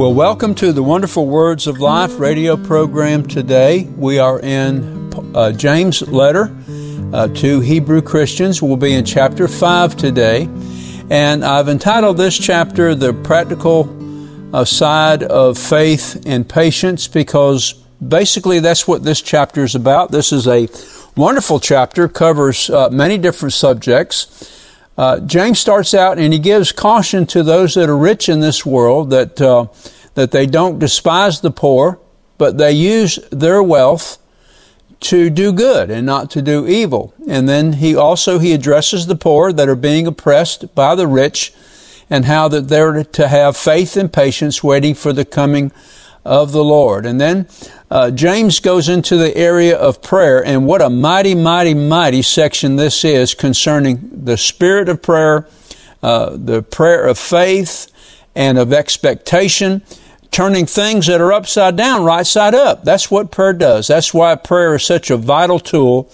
Well, welcome to the Wonderful Words of Life radio program today. We are in James' letter to Hebrew Christians. We'll be in chapter 5 today. And I've entitled this chapter, The Practical Side of Faith and Patience, because basically that's what this chapter is about. This is a wonderful chapter, covers many different subjects. James starts out and he gives caution to those that are rich in this world that they don't despise the poor, but they use their wealth to do good and not to do evil. And then he addresses the poor that are being oppressed by the rich and how that they're to have faith and patience waiting for the coming of the Lord. And then James goes into the area of prayer, and what a mighty, mighty, mighty section this is concerning the spirit of prayer, the prayer of faith and of expectation, turning things that are upside down, right side up. That's what prayer does. That's why prayer is such a vital tool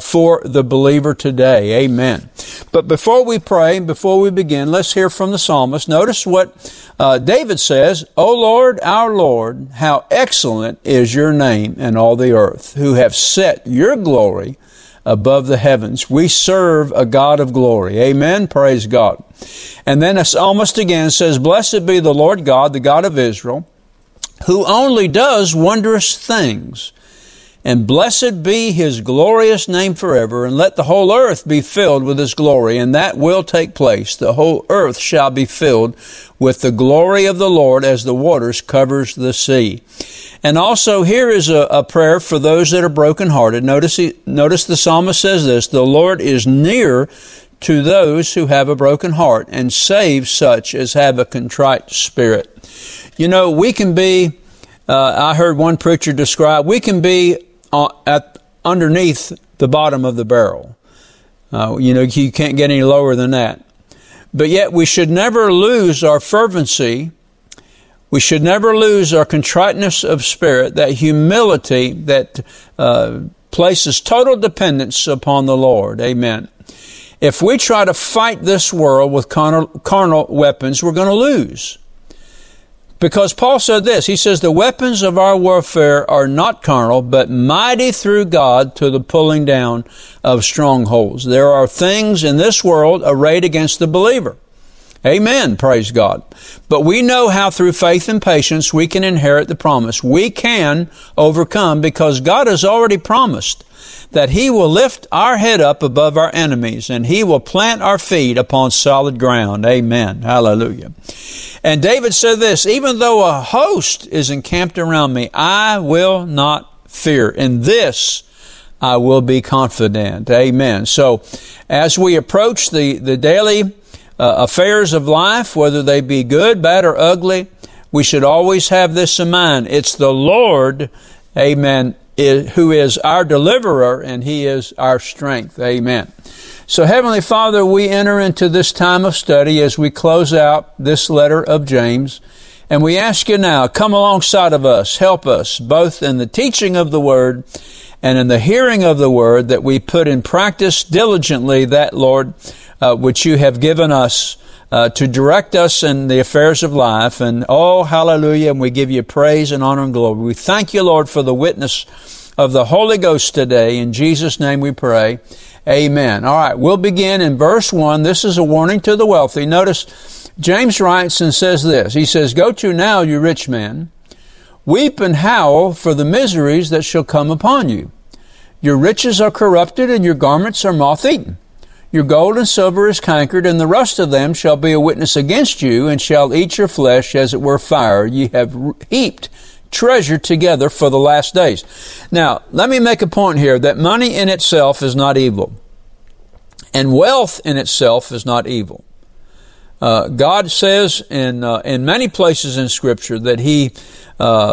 for the believer today. Amen. But before we pray, before we begin, let's hear from the psalmist. Notice what David says, O Lord, our Lord, how excellent is your name in all the earth, who have set your glory above the heavens. We serve a God of glory. Amen. Praise God. And then the psalmist again says, Blessed be the Lord God, the God of Israel, who only does wondrous things. And blessed be his glorious name forever, and let the whole earth be filled with his glory. And that will take place. The whole earth shall be filled with the glory of the Lord as the waters covers the sea. And also here is a prayer for those that are brokenhearted. Notice the psalmist says this, The Lord is near to those who have a broken heart and save such as have a contrite spirit. You know, we can be, I heard one preacher describe, we can be underneath the bottom of the barrel. You can't get any lower than that. But yet we should never lose our fervency. We should never lose our contriteness of spirit, that humility that places total dependence upon the Lord. Amen. If we try to fight this world with carnal weapons, we're going to lose. Because Paul said this, he says, the weapons of our warfare are not carnal, but mighty through God to the pulling down of strongholds. There are things in this world arrayed against the believer. Amen. Praise God. But we know how through faith and patience we can inherit the promise. We can overcome because God has already promised that he will lift our head up above our enemies and he will plant our feet upon solid ground. Amen. Hallelujah. And David said this, even though a host is encamped around me, I will not fear. In this I will be confident. Amen. So as we approach the daily affairs of life, whether they be good, bad, or ugly, we should always have this in mind. It's the Lord, amen, who is our deliverer, and he is our strength. Amen. So, Heavenly Father, we enter into this time of study as we close out this letter of James, and we ask you now, come alongside of us, help us, both in the teaching of the Word and in the hearing of the Word, that we put in practice diligently that, Lord, which you have given us to direct us in the affairs of life. And oh, hallelujah, and we give you praise and honor and glory. We thank you, Lord, for the witness of the Holy Ghost today. In Jesus' name we pray. Amen. All right, we'll begin in verse 1. This is a warning to the wealthy. Notice James writes and says this. He says, Go to now, you rich man. Weep and howl for the miseries that shall come upon you. Your riches are corrupted and your garments are moth-eaten. Your gold and silver is cankered, and the rust of them shall be a witness against you, and shall eat your flesh as it were fire. Ye have heaped treasure together for the last days. Now, let me make a point here that money in itself is not evil, and wealth in itself is not evil. God says in many places in Scripture that He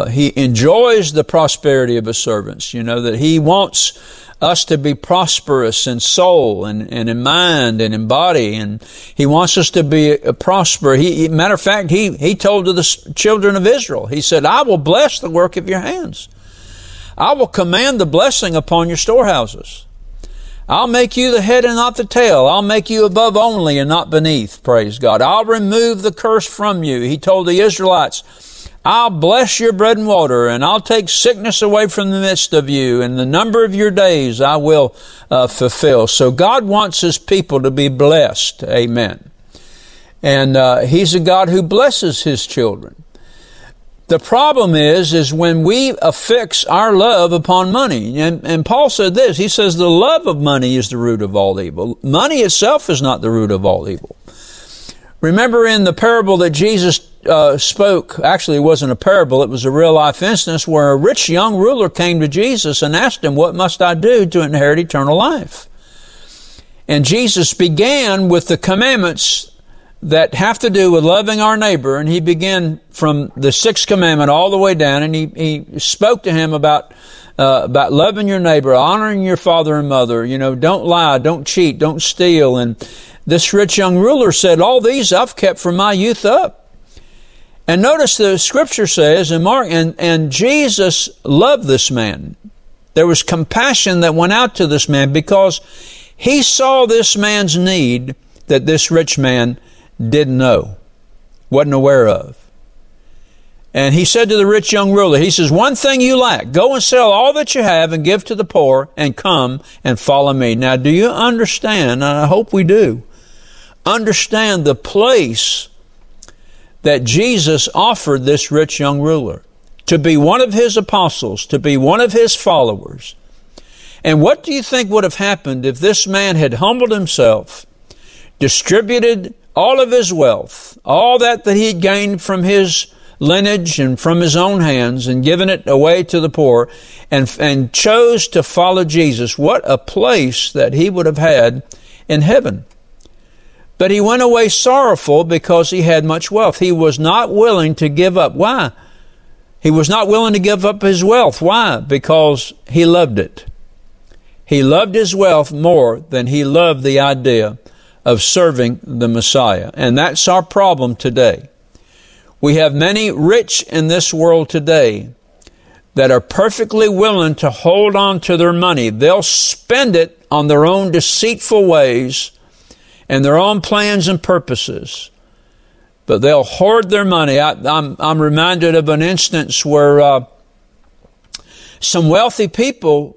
enjoys the prosperity of His servants. You know, that He wants us to be prosperous in soul and in mind and in body. And He wants us to be prosper. Matter of fact, He told to the children of Israel, He said, I will bless the work of your hands. I will command the blessing upon your storehouses. I'll make you the head and not the tail. I'll make you above only and not beneath. Praise God. I'll remove the curse from you. He told the Israelites, I'll bless your bread and water, and I'll take sickness away from the midst of you, and the number of your days I will fulfill. So God wants His people to be blessed. Amen. And He's a God who blesses His children. The problem is when we affix our love upon money. And Paul said this. He says the love of money is the root of all evil. Money itself is not the root of all evil. Remember in the parable that Jesus spoke, actually it wasn't a parable, it was a real life instance where a rich young ruler came to Jesus and asked him, what must I do to inherit eternal life? And Jesus began with the commandments that have to do with loving our neighbor. And he began from the sixth commandment all the way down. And he spoke to him about loving your neighbor, honoring your father and mother. You know, don't lie, don't cheat, don't steal. And this rich young ruler said, all these I've kept from my youth up. And notice the scripture says in Mark, and Jesus loved this man. There was compassion that went out to this man because he saw this man's need that this rich man didn't know, wasn't aware of. And he said to the rich young ruler, he says, one thing you lack, go and sell all that you have and give to the poor and come and follow me. Now, do you understand? And I hope we do. Understand the place that Jesus offered this rich young ruler to be one of his apostles, to be one of his followers. And what do you think would have happened if this man had humbled himself, distributed all of his wealth, all that he had gained from his lineage and from his own hands and given it away to the poor and chose to follow Jesus? What a place that he would have had in heaven. But he went away sorrowful because he had much wealth. He was not willing to give up. Why? He was not willing to give up his wealth. Why? Because he loved it. He loved his wealth more than he loved the idea of serving the Messiah. And that's our problem today. We have many rich in this world today that are perfectly willing to hold on to their money. They'll spend it on their own deceitful ways and their own plans and purposes. But they'll hoard their money. I'm reminded of an instance where some wealthy people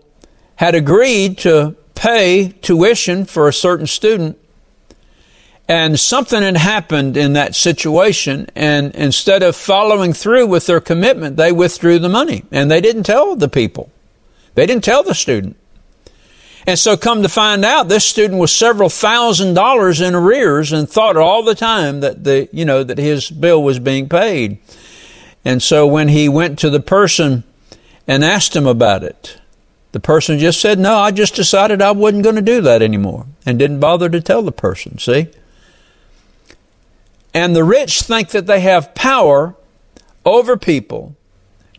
had agreed to pay tuition for a certain student. And something had happened in that situation, and instead of following through with their commitment, they withdrew the money. And they didn't tell the people. They didn't tell the student. And so come to find out, this student was several $1,000s in arrears and thought all the time that that his bill was being paid. And so when he went to the person and asked him about it, the person just said, no, I just decided I wasn't going to do that anymore, and didn't bother to tell the person, see? And the rich think that they have power over people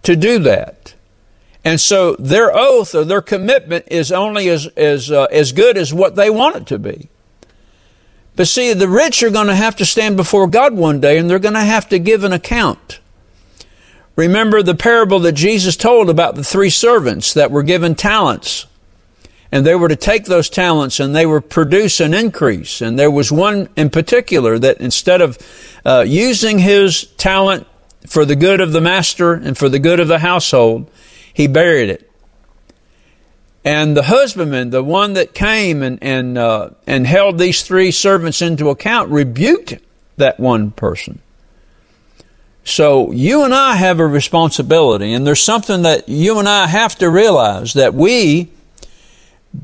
to do that. And so their oath or their commitment is only as good as what they want it to be. But see, the rich are going to have to stand before God one day, and they're going to have to give an account. Remember the parable that Jesus told about the three servants that were given talents. And they were to take those talents and they were produce an increase. And there was one in particular that instead of using his talent for the good of the master and for the good of the household, he buried it. And the husbandman, the one that came and held these three servants into account, rebuked that one person. So you and I have a responsibility, and there's something that you and I have to realize, that we,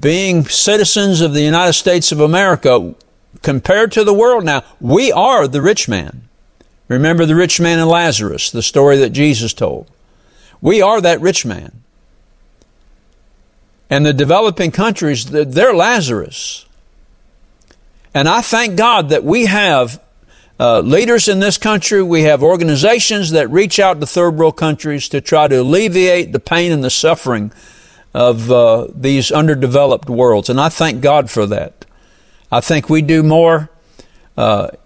being citizens of the United States of America, compared to the world now, we are the rich man. Remember the rich man and Lazarus, the story that Jesus told. We are that rich man. And the developing countries, they're Lazarus. And I thank God that we have leaders in this country. We have organizations that reach out to third world countries to try to alleviate the pain and the suffering of these underdeveloped worlds. And I thank God for that. I think we do more out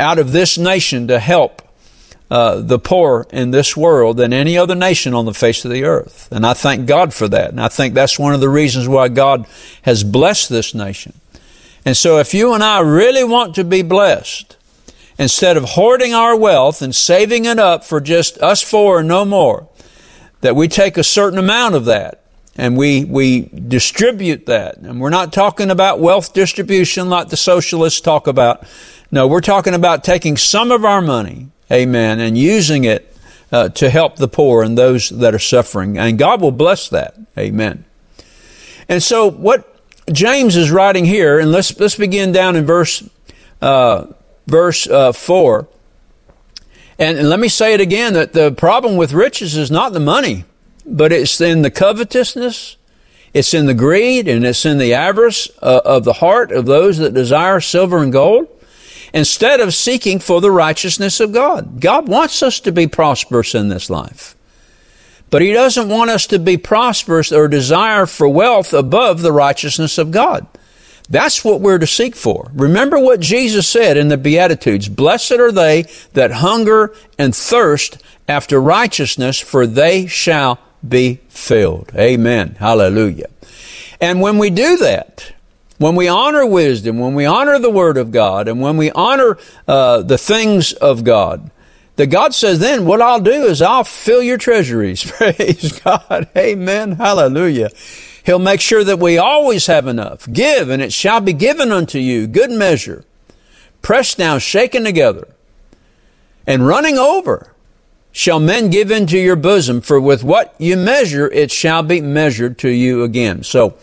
of this nation to help the poor in this world than any other nation on the face of the earth. And I thank God for that. And I think that's one of the reasons why God has blessed this nation. And so if you and I really want to be blessed, instead of hoarding our wealth and saving it up for just us four and no more, that we take a certain amount of that and we distribute that. And we're not talking about wealth distribution like the socialists talk about. No, we're talking about taking some of our money, amen, and using it to help the poor and those that are suffering. And God will bless that, amen. And so what James is writing here, and let's begin down in verse 4. And let me say it again, that the problem with riches is not the money, but it's in the covetousness, it's in the greed, and it's in the avarice of the heart of those that desire silver and gold, instead of seeking for the righteousness of God. God wants us to be prosperous in this life, but he doesn't want us to be prosperous or desire for wealth above the righteousness of God. That's what we're to seek for. Remember what Jesus said in the Beatitudes. Blessed are they that hunger and thirst after righteousness, for they shall be filled. Amen. Hallelujah. And when we do that, when we honor wisdom, when we honor the Word of God, and when we honor the things of God, that God says, then what I'll do is I'll fill your treasuries. Praise God. Amen. Hallelujah. He'll make sure that we always have enough. Give, and it shall be given unto you. Good measure, pressed down, shaken together, and running over, shall men give into your bosom. For with what you measure, it shall be measured to you again. So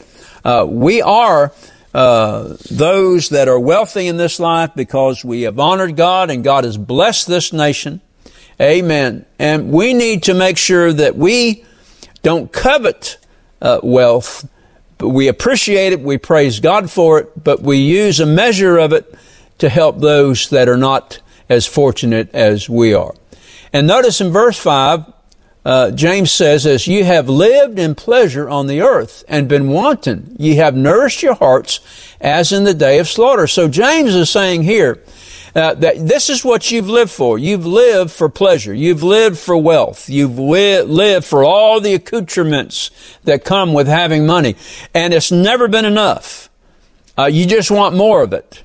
we are those that are wealthy in this life because we have honored God, and God has blessed this nation. Amen. And we need to make sure that we don't covet wealth, but we appreciate it, we praise God for it, but we use a measure of it to help those that are not as fortunate as we are. And notice in verse 5, James says, as you have lived in pleasure on the earth and been wanton, ye have nourished your hearts as in the day of slaughter. So James is saying here that this is what you've lived for. You've lived for pleasure. You've lived for wealth. You've lived for all the accoutrements that come with having money. And it's never been enough. You just want more of it.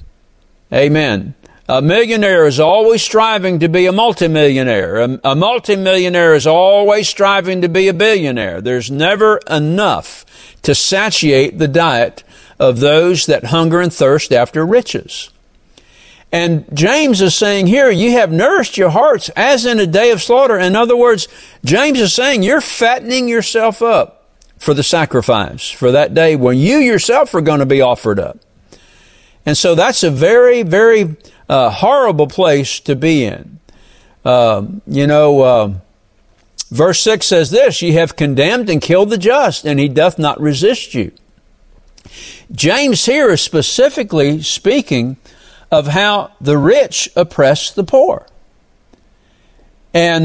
Amen. A millionaire is always striving to be a multimillionaire. A multimillionaire is always striving to be a billionaire. There's never enough to satiate the diet of those that hunger and thirst after riches. And James is saying here, you have nourished your hearts as in a day of slaughter. In other words, James is saying you're fattening yourself up for the sacrifice, for that day when you yourself are going to be offered up. And so that's a very, very horrible place to be in. Verse 6 says this, ye have condemned and killed the just, and he doth not resist you. James here is specifically speaking of how the rich oppress the poor. And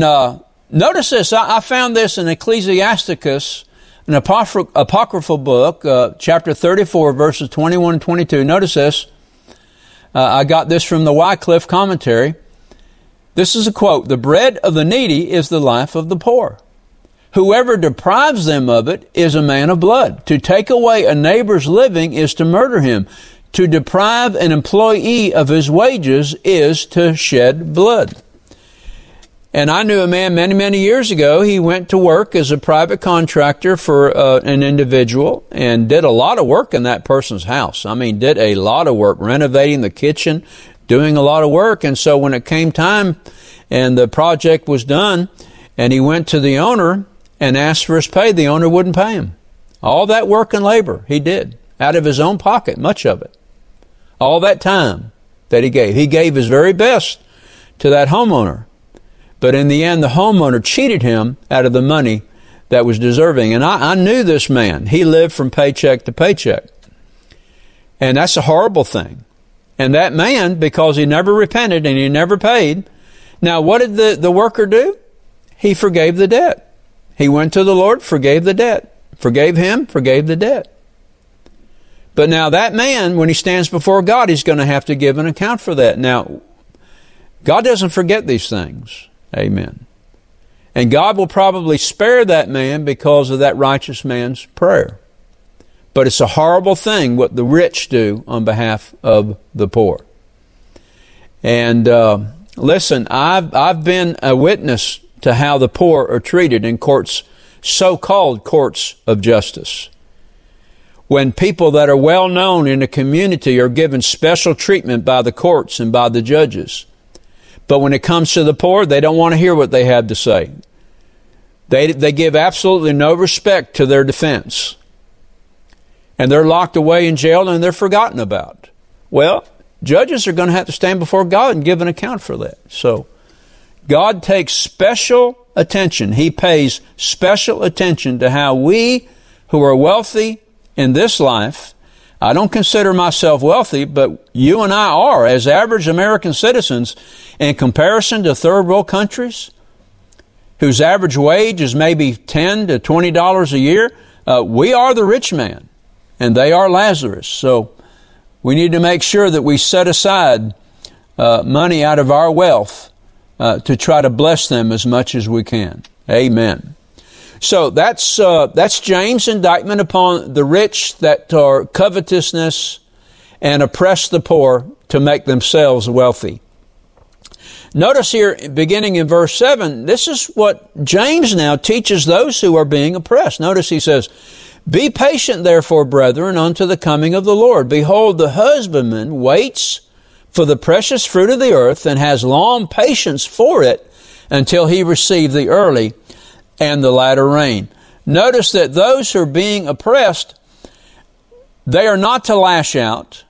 notice this, I found this in Ecclesiasticus, an apocryphal book, chapter 34, verses 21 and 22. Notice this. I got this from the Wycliffe commentary. This is a quote. The bread of the needy is the life of the poor. Whoever deprives them of it is a man of blood. To take away a neighbor's living is to murder him. To deprive an employee of his wages is to shed blood. And I knew a man many, many years ago. He went to work as a private contractor for an individual and did a lot of work in that person's house. I mean, did a lot of work, renovating the kitchen, doing a lot of work. And so when it came time and the project was done and he went to the owner and asked for his pay, the owner wouldn't pay him. All that work and labor he did out of his own pocket, much of it. All that time that he gave his very best to that homeowner. But in the end, the homeowner cheated him out of the money that was deserving. And I knew this man. He lived from paycheck to paycheck. And that's a horrible thing. And that man, because he never repented and he never paid. Now, what did the worker do? He forgave the debt. He went to the Lord, forgave the debt. Forgave him, forgave the debt. But now that man, when he stands before God, he's going to have to give an account for that. Now, God doesn't forget these things. Amen. And God will probably spare that man because of that righteous man's prayer. But it's a horrible thing what the rich do on behalf of the poor. And listen, I've been a witness to how the poor are treated in courts, so-called courts of justice. When people that are well known in a community are given special treatment by the courts and by the judges. But when it comes to the poor, they don't want to hear what they have to say. They give absolutely no respect to their defense. And they're locked away in jail and they're forgotten about. Well, judges are going to have to stand before God and give an account for that. So God takes special attention. He pays special attention to how we who are wealthy in this life, I don't consider myself wealthy, but you and I are as average American citizens in comparison to third world countries whose average wage is maybe $10 to $20 a year. We are the rich man and they are Lazarus. So we need to make sure that we set aside money out of our wealth to try to bless them as much as we can. Amen. So that's James' indictment upon the rich that are covetousness and oppress the poor to make themselves wealthy. Notice here, beginning in verse 7, this is what James now teaches those who are being oppressed. Notice he says, "Be patient, therefore, brethren, unto the coming of the Lord. Behold, the husbandman waits for the precious fruit of the earth and has long patience for it until he receive the early and the latter rain." Notice that those who are being oppressed, they are not to lash out.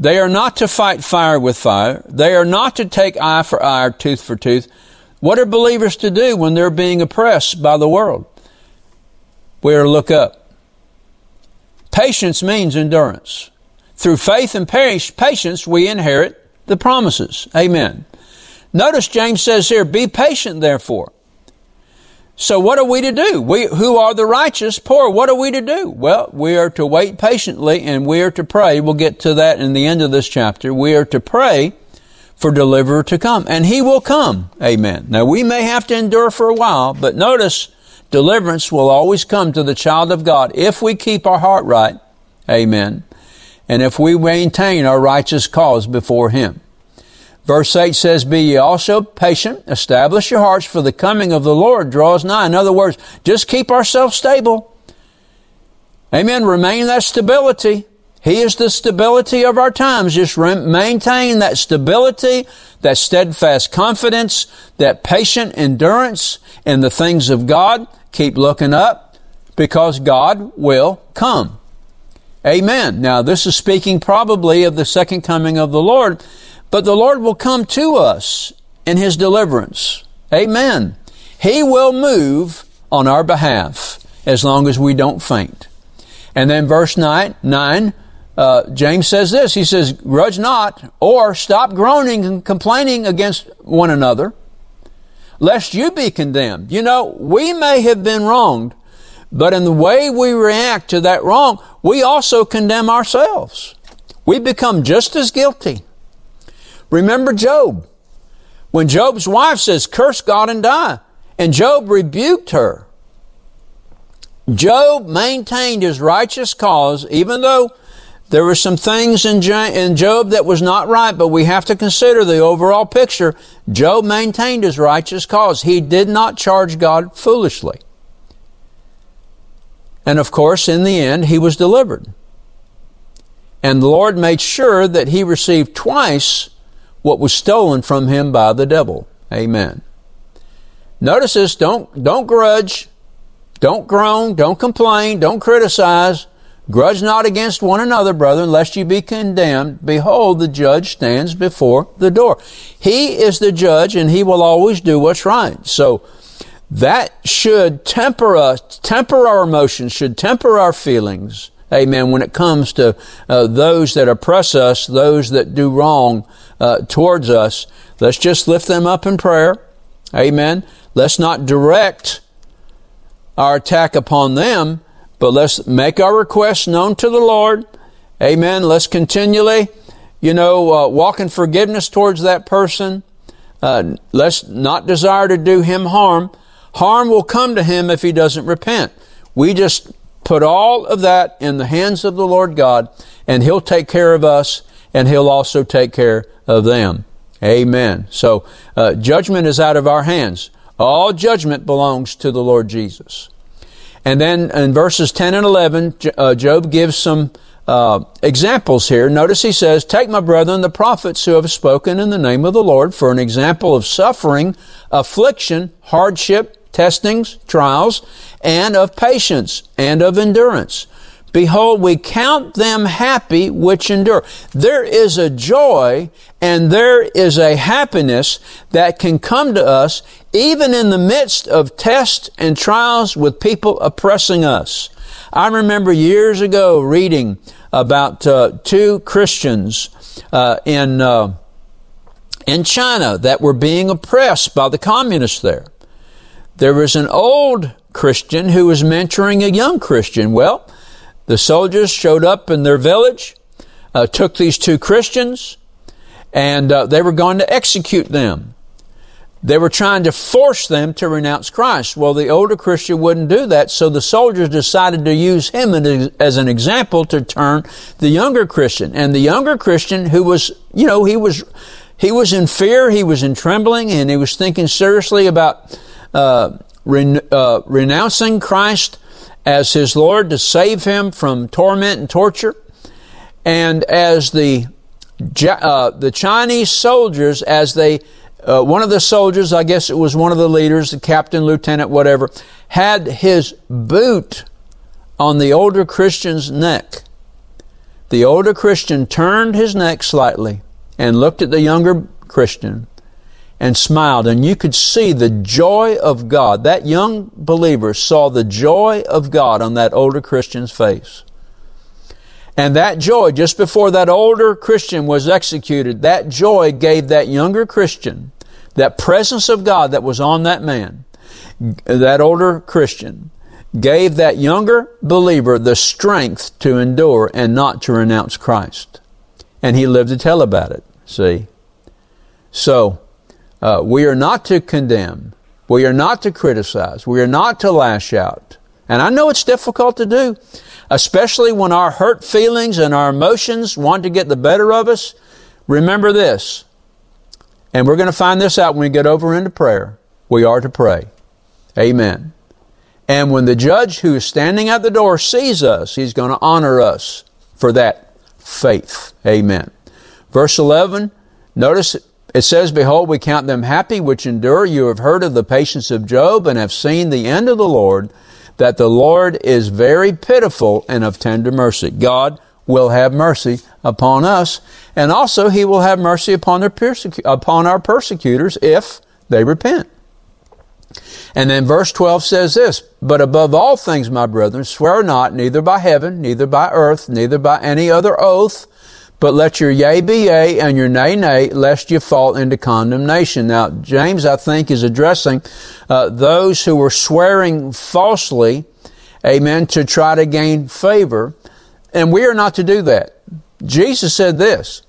They are not to fight fire with fire. They are not to take eye for eye, tooth for tooth. What are believers to do when they're being oppressed by the world? We are to look up. Patience means endurance. Through faith and patience, we inherit the promises. Amen. Notice James says here, "Be patient, therefore." So what are we to do? We who are the righteous poor, what are we to do? Well, we are to wait patiently and we are to pray. We'll get to that in the end of this chapter. We are to pray for deliverer to come, and he will come. Amen. Now we may have to endure for a while, but notice deliverance will always come to the child of God if we keep our heart right. Amen. And if we maintain our righteous cause before him. Verse 8 says, "Be ye also patient, establish your hearts, for the coming of the Lord draws nigh." In other words, just keep ourselves stable. Amen. Remain that stability. He is the stability of our times. Just maintain that stability, that steadfast confidence, that patient endurance in the things of God. Keep looking up because God will come. Amen. Now, this is speaking probably of the second coming of the Lord. But the Lord will come to us in his deliverance. Amen. He will move on our behalf as long as we don't faint. And then verse 9, James says this. He says, "Grudge not," or stop groaning and complaining against one another, lest you be condemned. You know, we may have been wronged, but in the way we react to that wrong, we also condemn ourselves. We become just as guilty. Remember Job, when Job's wife says, "Curse God and die," and Job rebuked her. Job maintained his righteous cause, even though there were some things in Job that was not right, but we have to consider the overall picture. Job maintained his righteous cause. He did not charge God foolishly. And of course, in the end, he was delivered. And the Lord made sure that he received twice what was stolen from him by the devil. Amen. Notice this. Don't grudge. Don't groan. Don't complain. Don't criticize. Grudge not against one another, brethren, lest you be condemned. Behold, the judge stands before the door. He is the judge and he will always do what's right. So that should temper us, temper our emotions, should temper our feelings. Amen. When it comes to those that oppress us, those that do wrong towards us, let's just lift them up in prayer. Amen. Let's not direct our attack upon them, but let's make our requests known to the Lord. Amen. Let's continually, walk in forgiveness towards that person. Let's not desire to do him harm. Harm will come to him if he doesn't repent. We just put all of that in the hands of the Lord God, and he'll take care of us, and he'll also take care of them. Amen. So judgment is out of our hands. All judgment belongs to the Lord Jesus. And then in verses 10 and 11, Job gives some examples here. Notice he says, "Take my brethren, the prophets who have spoken in the name of the Lord for an example of suffering, affliction, hardship, testings, trials, and of patience and of endurance. Behold, we count them happy which endure." There is a joy and there is a happiness that can come to us even in the midst of tests and trials with people oppressing us. I remember years ago reading about two Christians in China that were being oppressed by the communists there. There was an old Christian who was mentoring a young Christian. Well, the soldiers showed up in their village, took these two Christians, and they were going to execute them. They were trying to force them to renounce Christ. Well, the older Christian wouldn't do that, so the soldiers decided to use him as an example to turn the younger Christian. And the younger Christian who was, he was in fear, he was in trembling, and he was thinking seriously about renouncing Christ as his Lord to save him from torment and torture. And as the Chinese soldiers, as they, one of the soldiers, I guess it was one of the leaders, the captain, lieutenant, whatever, had his boot on the older Christian's neck. The older Christian turned his neck slightly and looked at the younger Christian and smiled, and you could see the joy of God. That young believer saw the joy of God on that older Christian's face. And that joy, just before that older Christian was executed, that joy gave that younger Christian that presence of God that was on that man. That older Christian gave that younger believer the strength to endure and not to renounce Christ. And he lived to tell about it, see. So, we are not to condemn. We are not to criticize. We are not to lash out. And I know it's difficult to do, especially when our hurt feelings and our emotions want to get the better of us. Remember this, and we're going to find this out when we get over into prayer. We are to pray. Amen. And when the judge who is standing at the door sees us, he's going to honor us for that faith. Amen. Verse 11, notice it says, "Behold, we count them happy which endure. You have heard of the patience of Job and have seen the end of the Lord, that the Lord is very pitiful and of tender mercy." God will have mercy upon us, and also He will have mercy upon our persecutors if they repent. And then verse 12 says this, "But above all things, my brethren, swear not, neither by heaven, neither by earth, neither by any other oath, but let your yea be yea and your nay nay, lest you fall into condemnation." Now, James, I think, is addressing those who were swearing falsely, amen, to try to gain favor. And we are not to do that. Jesus said this.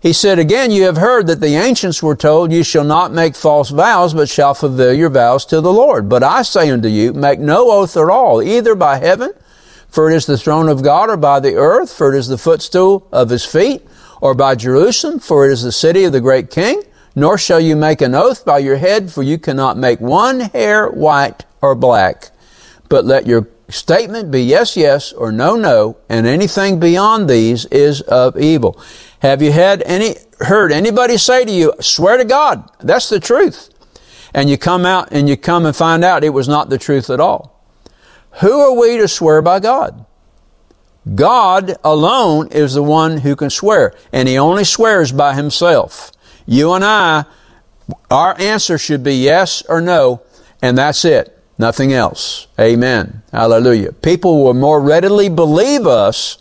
He said, "Again, you have heard that the ancients were told, you shall not make false vows, but shall fulfill your vows to the Lord. But I say unto you, make no oath at all, either by heaven, for it is the throne of God, or by the earth, for it is the footstool of his feet, or by Jerusalem, for it is the city of the great king. Nor shall you make an oath by your head, for you cannot make one hair white or black. But let your statement be yes, yes, or no, no, and anything beyond these is of evil." Have you heard anybody say to you, "Swear to God, that's the truth," and you come out and find out it was not the truth at all? Who are we to swear by God? God alone is the one who can swear, and He only swears by Himself. You and I, our answer should be yes or no, and that's it. Nothing else. Amen. Hallelujah. People will more readily believe us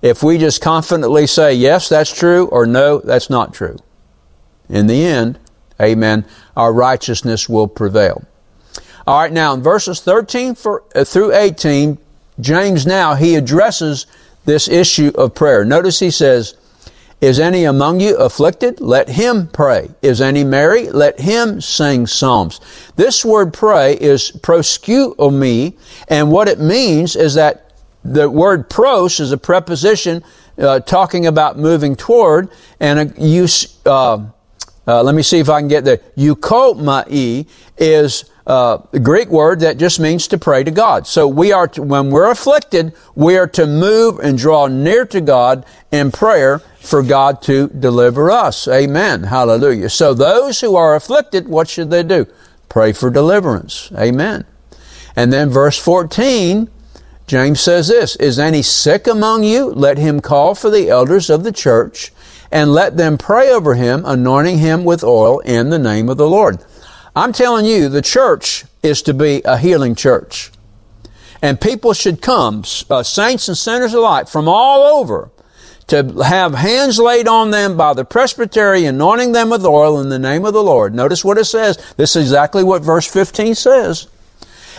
if we just confidently say, yes, that's true, or no, that's not true. In the end, amen, our righteousness will prevail. All right, now in verses 13 through 18, James now, he addresses this issue of prayer. Notice he says, "Is any among you afflicted? Let him pray. Is any merry? Let him sing psalms." This word pray is proseuchomai, and what it means is that the word pros is a preposition talking about moving toward, and Let me see if I can get there. Euchomai is the Greek word that just means to pray to God. So we are to, when we're afflicted, we are to move and draw near to God in prayer for God to deliver us. Amen. Hallelujah. So those who are afflicted, what should they do? Pray for deliverance. Amen. And then verse 14, James says this, is any sick among you? Let him call for the elders of the church and let them pray over him, anointing him with oil in the name of the Lord. I'm telling you, the church is to be a healing church. And people should come, saints and sinners alike, from all over to have hands laid on them by the presbytery, anointing them with oil in the name of the Lord. Notice what it says. This is exactly what verse 15 says.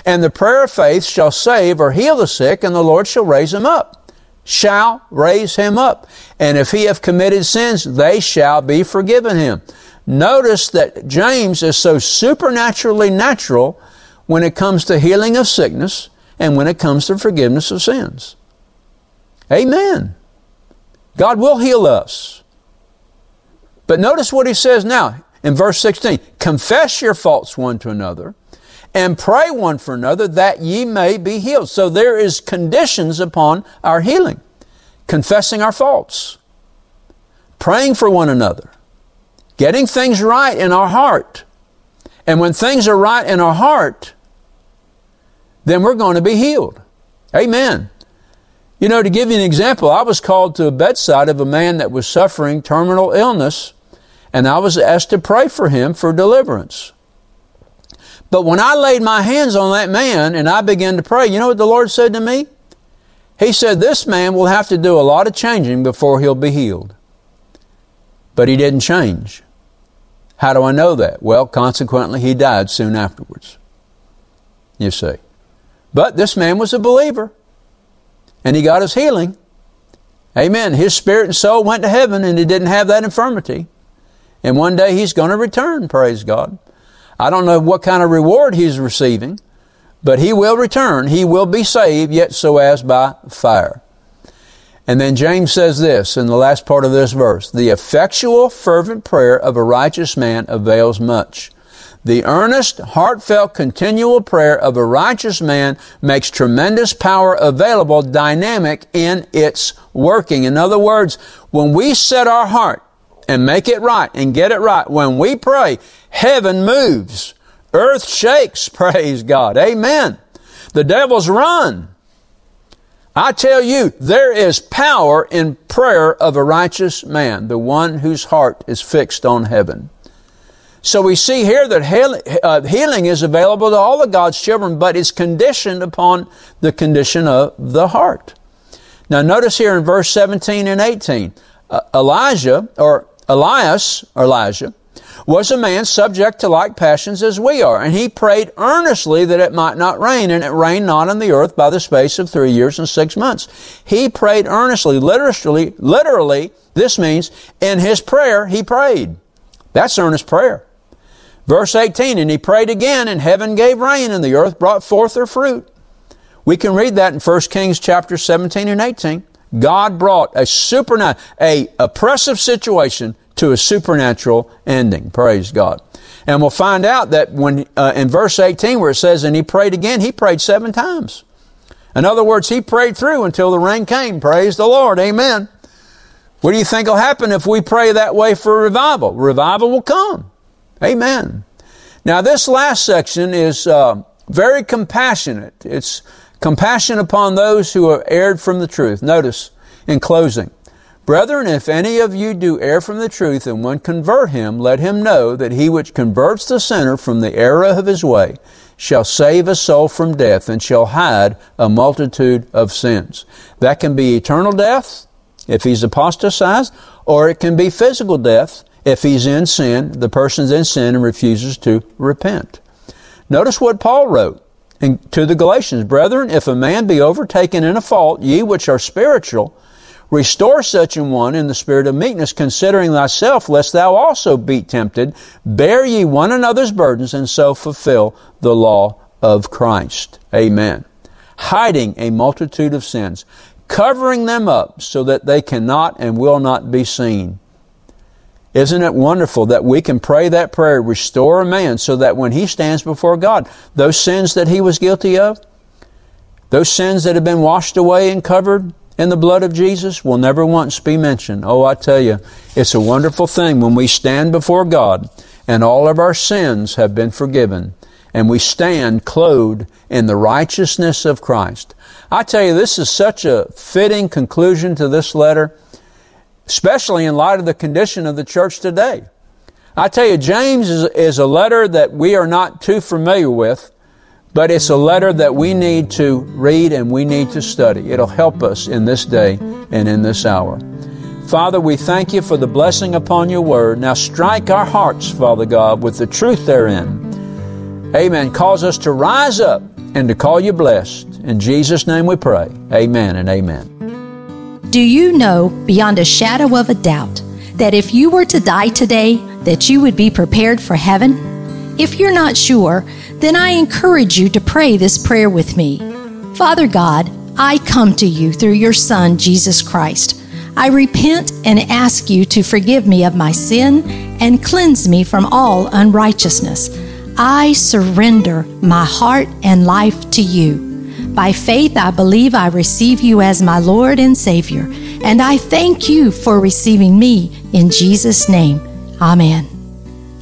And the prayer of faith shall save or heal the sick, and the Lord shall raise him up. And if he have committed sins, they shall be forgiven him. Notice that James is so supernaturally natural when it comes to healing of sickness and when it comes to forgiveness of sins. Amen. God will heal us. But notice what he says now in verse 16. Confess your faults one to another and pray one for another that ye may be healed. So there is conditions upon our healing. Confessing our faults. Praying for one another. Getting things right in our heart. And when things are right in our heart, then we're going to be healed. Amen. You know, to give you an example, I was called to a bedside of a man that was suffering terminal illness, and I was asked to pray for him for deliverance. But when I laid my hands on that man and I began to pray, you know what the Lord said to me? He said, this man will have to do a lot of changing before he'll be healed. But he didn't change. How do I know that? Well, consequently, he died soon afterwards. You see. But this man was a believer. And he got his healing. Amen. His spirit and soul went to heaven and he didn't have that infirmity. And one day he's going to return, praise God. I don't know what kind of reward he's receiving, but he will return. He will be saved, yet so as by fire. And then James says this in the last part of this verse, the effectual fervent prayer of a righteous man avails much. The earnest, heartfelt, continual prayer of a righteous man makes tremendous power available, dynamic in its working. In other words, when we set our heart and make it right and get it right, when we pray, heaven moves, earth shakes, praise God. Amen. The devils run. I tell you, there is power in prayer of a righteous man, the one whose heart is fixed on heaven. So we see here that healing is available to all of God's children, but it's conditioned upon the condition of the heart. Now notice here in verse 17 and 18, Elijah was a man subject to like passions as we are, and he prayed earnestly that it might not rain, and it rained not on the earth by the space of 3 years and 6 months. He prayed earnestly, literally, this means in his prayer he prayed. That's earnest prayer. Verse 18, and he prayed again, and heaven gave rain, and the earth brought forth her fruit. We can read that in First Kings chapter 17 and 18. God brought a oppressive situation to a supernatural ending. Praise God. And we'll find out that when in verse 18 where it says, and he prayed again, he prayed 7 times. In other words, he prayed through until the rain came. Praise the Lord. Amen. What do you think will happen if we pray that way for revival? Revival will come. Amen. Now, this last section is very compassionate. It's compassion upon those who are erred from the truth. Notice, in closing, brethren, if any of you do err from the truth and one convert him, let him know that he which converts the sinner from the error of his way shall save a soul from death and shall hide a multitude of sins. That can be eternal death if he's apostatized, or it can be physical death if he's in sin, the person's in sin and refuses to repent. Notice what Paul wrote to the Galatians. Brethren, if a man be overtaken in a fault, ye which are spiritual, restore such an one in the spirit of meekness, considering thyself, lest thou also be tempted. Bear ye one another's burdens, and so fulfill the law of Christ. Amen. Hiding a multitude of sins, covering them up so that they cannot and will not be seen. Isn't it wonderful that we can pray that prayer, restore a man, so that when he stands before God, those sins that he was guilty of, those sins that have been washed away and covered in the blood of Jesus will never once be mentioned. Oh, I tell you, it's a wonderful thing when we stand before God and all of our sins have been forgiven and we stand clothed in the righteousness of Christ. I tell you, this is such a fitting conclusion to this letter, especially in light of the condition of the church today. I tell you, James is a letter that we are not too familiar with, but it's a letter that we need to read and we need to study. It'll help us in this day and in this hour. Father, we thank you for the blessing upon your word. Now strike our hearts, Father God, with the truth therein. Amen. Cause us to rise up and to call you blessed. In Jesus' name we pray. Amen and amen. Do you know beyond a shadow of a doubt that if you were to die today, that you would be prepared for heaven? If you're not sure, then I encourage you to pray this prayer with me. Father God, I come to you through your Son, Jesus Christ. I repent and ask you to forgive me of my sin and cleanse me from all unrighteousness. I surrender my heart and life to you. By faith, I believe I receive you as my Lord and Savior, and I thank you for receiving me in Jesus' name. Amen.